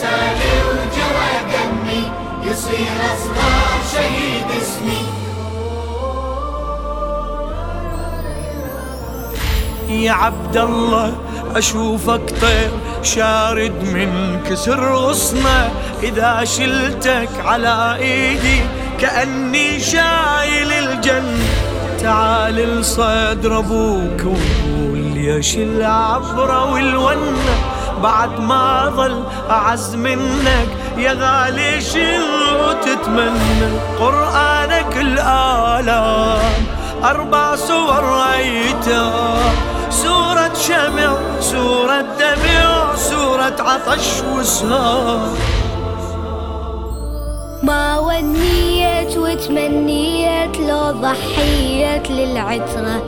سالي وجرى دمي يصير أصغر شهيد اسمي. يا عبد الله أشوفك طير شارد من كسر غصنه، إذا شلتك على إيدي كأني شايل الجنة. تعال لصدر أبوك وقول يشيل العبرة والونة، بعد ما ظل أعز منك يا غالي شل وتتمنى. قرآنك الآلام أربع صور رأيتها، سورة شمع سورة دمع سورة عطش وسهر. ما ونيت وتمنيت لو ضحيت للعترة،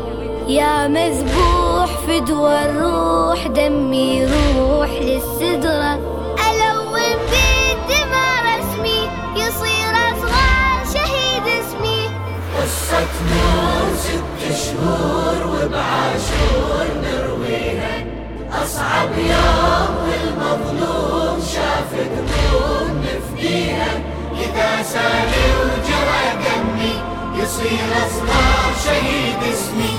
يا مذبوح فدوى الروح دمي روح للسدرة. ألون بالدمى رسمي يصير أصغر شهيد اسمي. قصة نور 6 شهور وبعاشور نرويها، أصعب يوم للمظلوم شاف دموع نفديها. إذا سالي وجرى دمي يصير أصغر شهيد اسمي.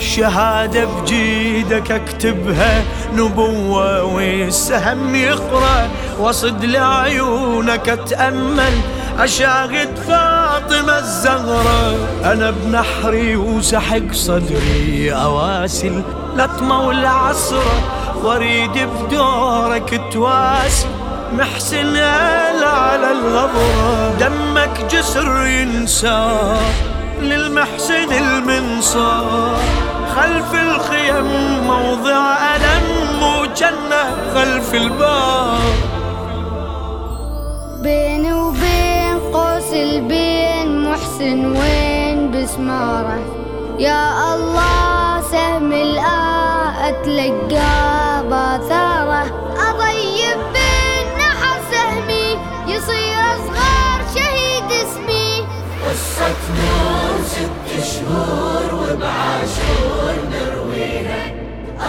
شهادة بجيدك اكتبها نبوة والسهم يقرأ، وصد لعيونك اتأمل أشاهد فاطمة الزهرة. أنا بنحري وسحق صدري أواسل لطمة والعصرة، واريد بدورك تواسي محسن على الغبرة. دمك جسر ينسى للمحسن المنصار، خلف الخيم موضع ألم وجنة خلف الباب. بيني وبين قوس البين محسن وين بسماره، يا الله سهم الآه أتلقى باثاره. أضيب بالنحر سهمي يصير أصغر شهيد اسمي. قصة نور 6 شهور وبعاشور نرويها،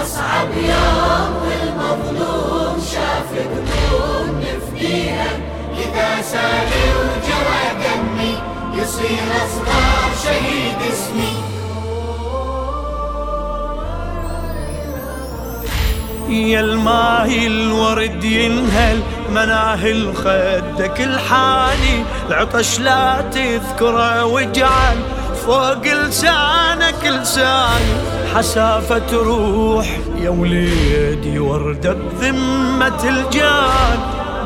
أصعب يوم والمظلوم شاف دموع نفديها. إذا سالي وجرى دمي يصير أصغر شهيد اسمي. يا الماهي الورد ينهل مناهل خدك الحاني، العطش لا تذكره واجعل فوق لسانك لساني. حسافة روح يا وليدي وردة بذمة الجان،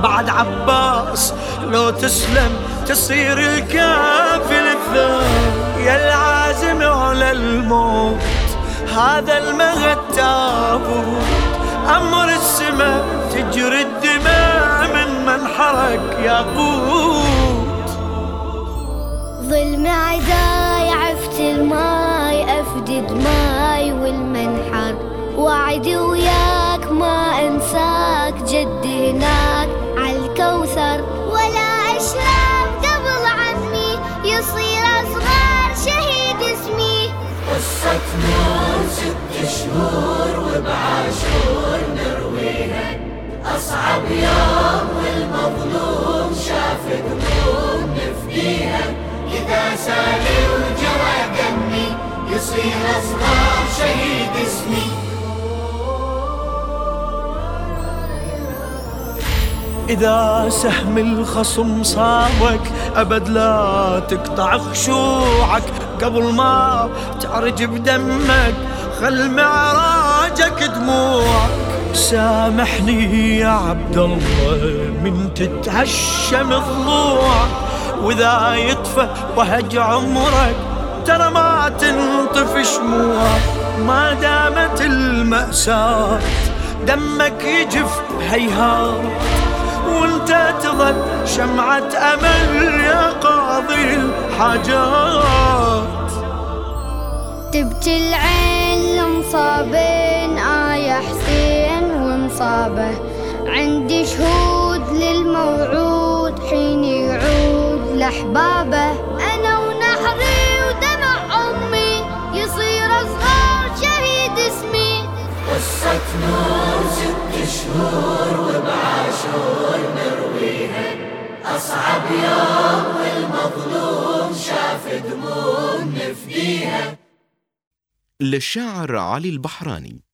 بعد عباس لو تسلم تصير الكافل الثان. يا العازم على الموت هذا المغى التابوت، أمر السماء تجري الدماء من منحرك ياقوت. ظلم عداي عفت الماي أفدد ماي والمنحر، وعدي وياك ما أنساك جد هناك عالكوثر. ولا أشرب قبل عزمي يصير أصغر شهيد اسمي. قصة نور 6 شهور وبعاشور نرويها، أصعب يوم والمظلوم شاف دموع نفديها. إذا سالي وجرى دمي يصير أصغر شهيد اسمي. إذا سهم الخصم صابك أبد لا تقطع خشوعك، قبل ما تعرج بدمك خل معراجك دموعك. سامحني يا عبد الله من تتعشى مضلوعك، وإذا يطفى وهج عمرك ترى ما تنطفي شموعك. ما دامت المأساة دمك يجف هيهات، وانت تظل شمعة أمل يا قاضي الحاجات. تبكي العين لمصابين يا حسين ومصابه، عندي شهود للموعود حين يعود لأحبابه. أنا ونحري ودمع أمي يصير أصغر شهيد اسمي. قصة نور 6 شهور وبعاشور نرويها، أصعب يوم المظلوم شاف دموع نفديها. للشاعر علي البحراني.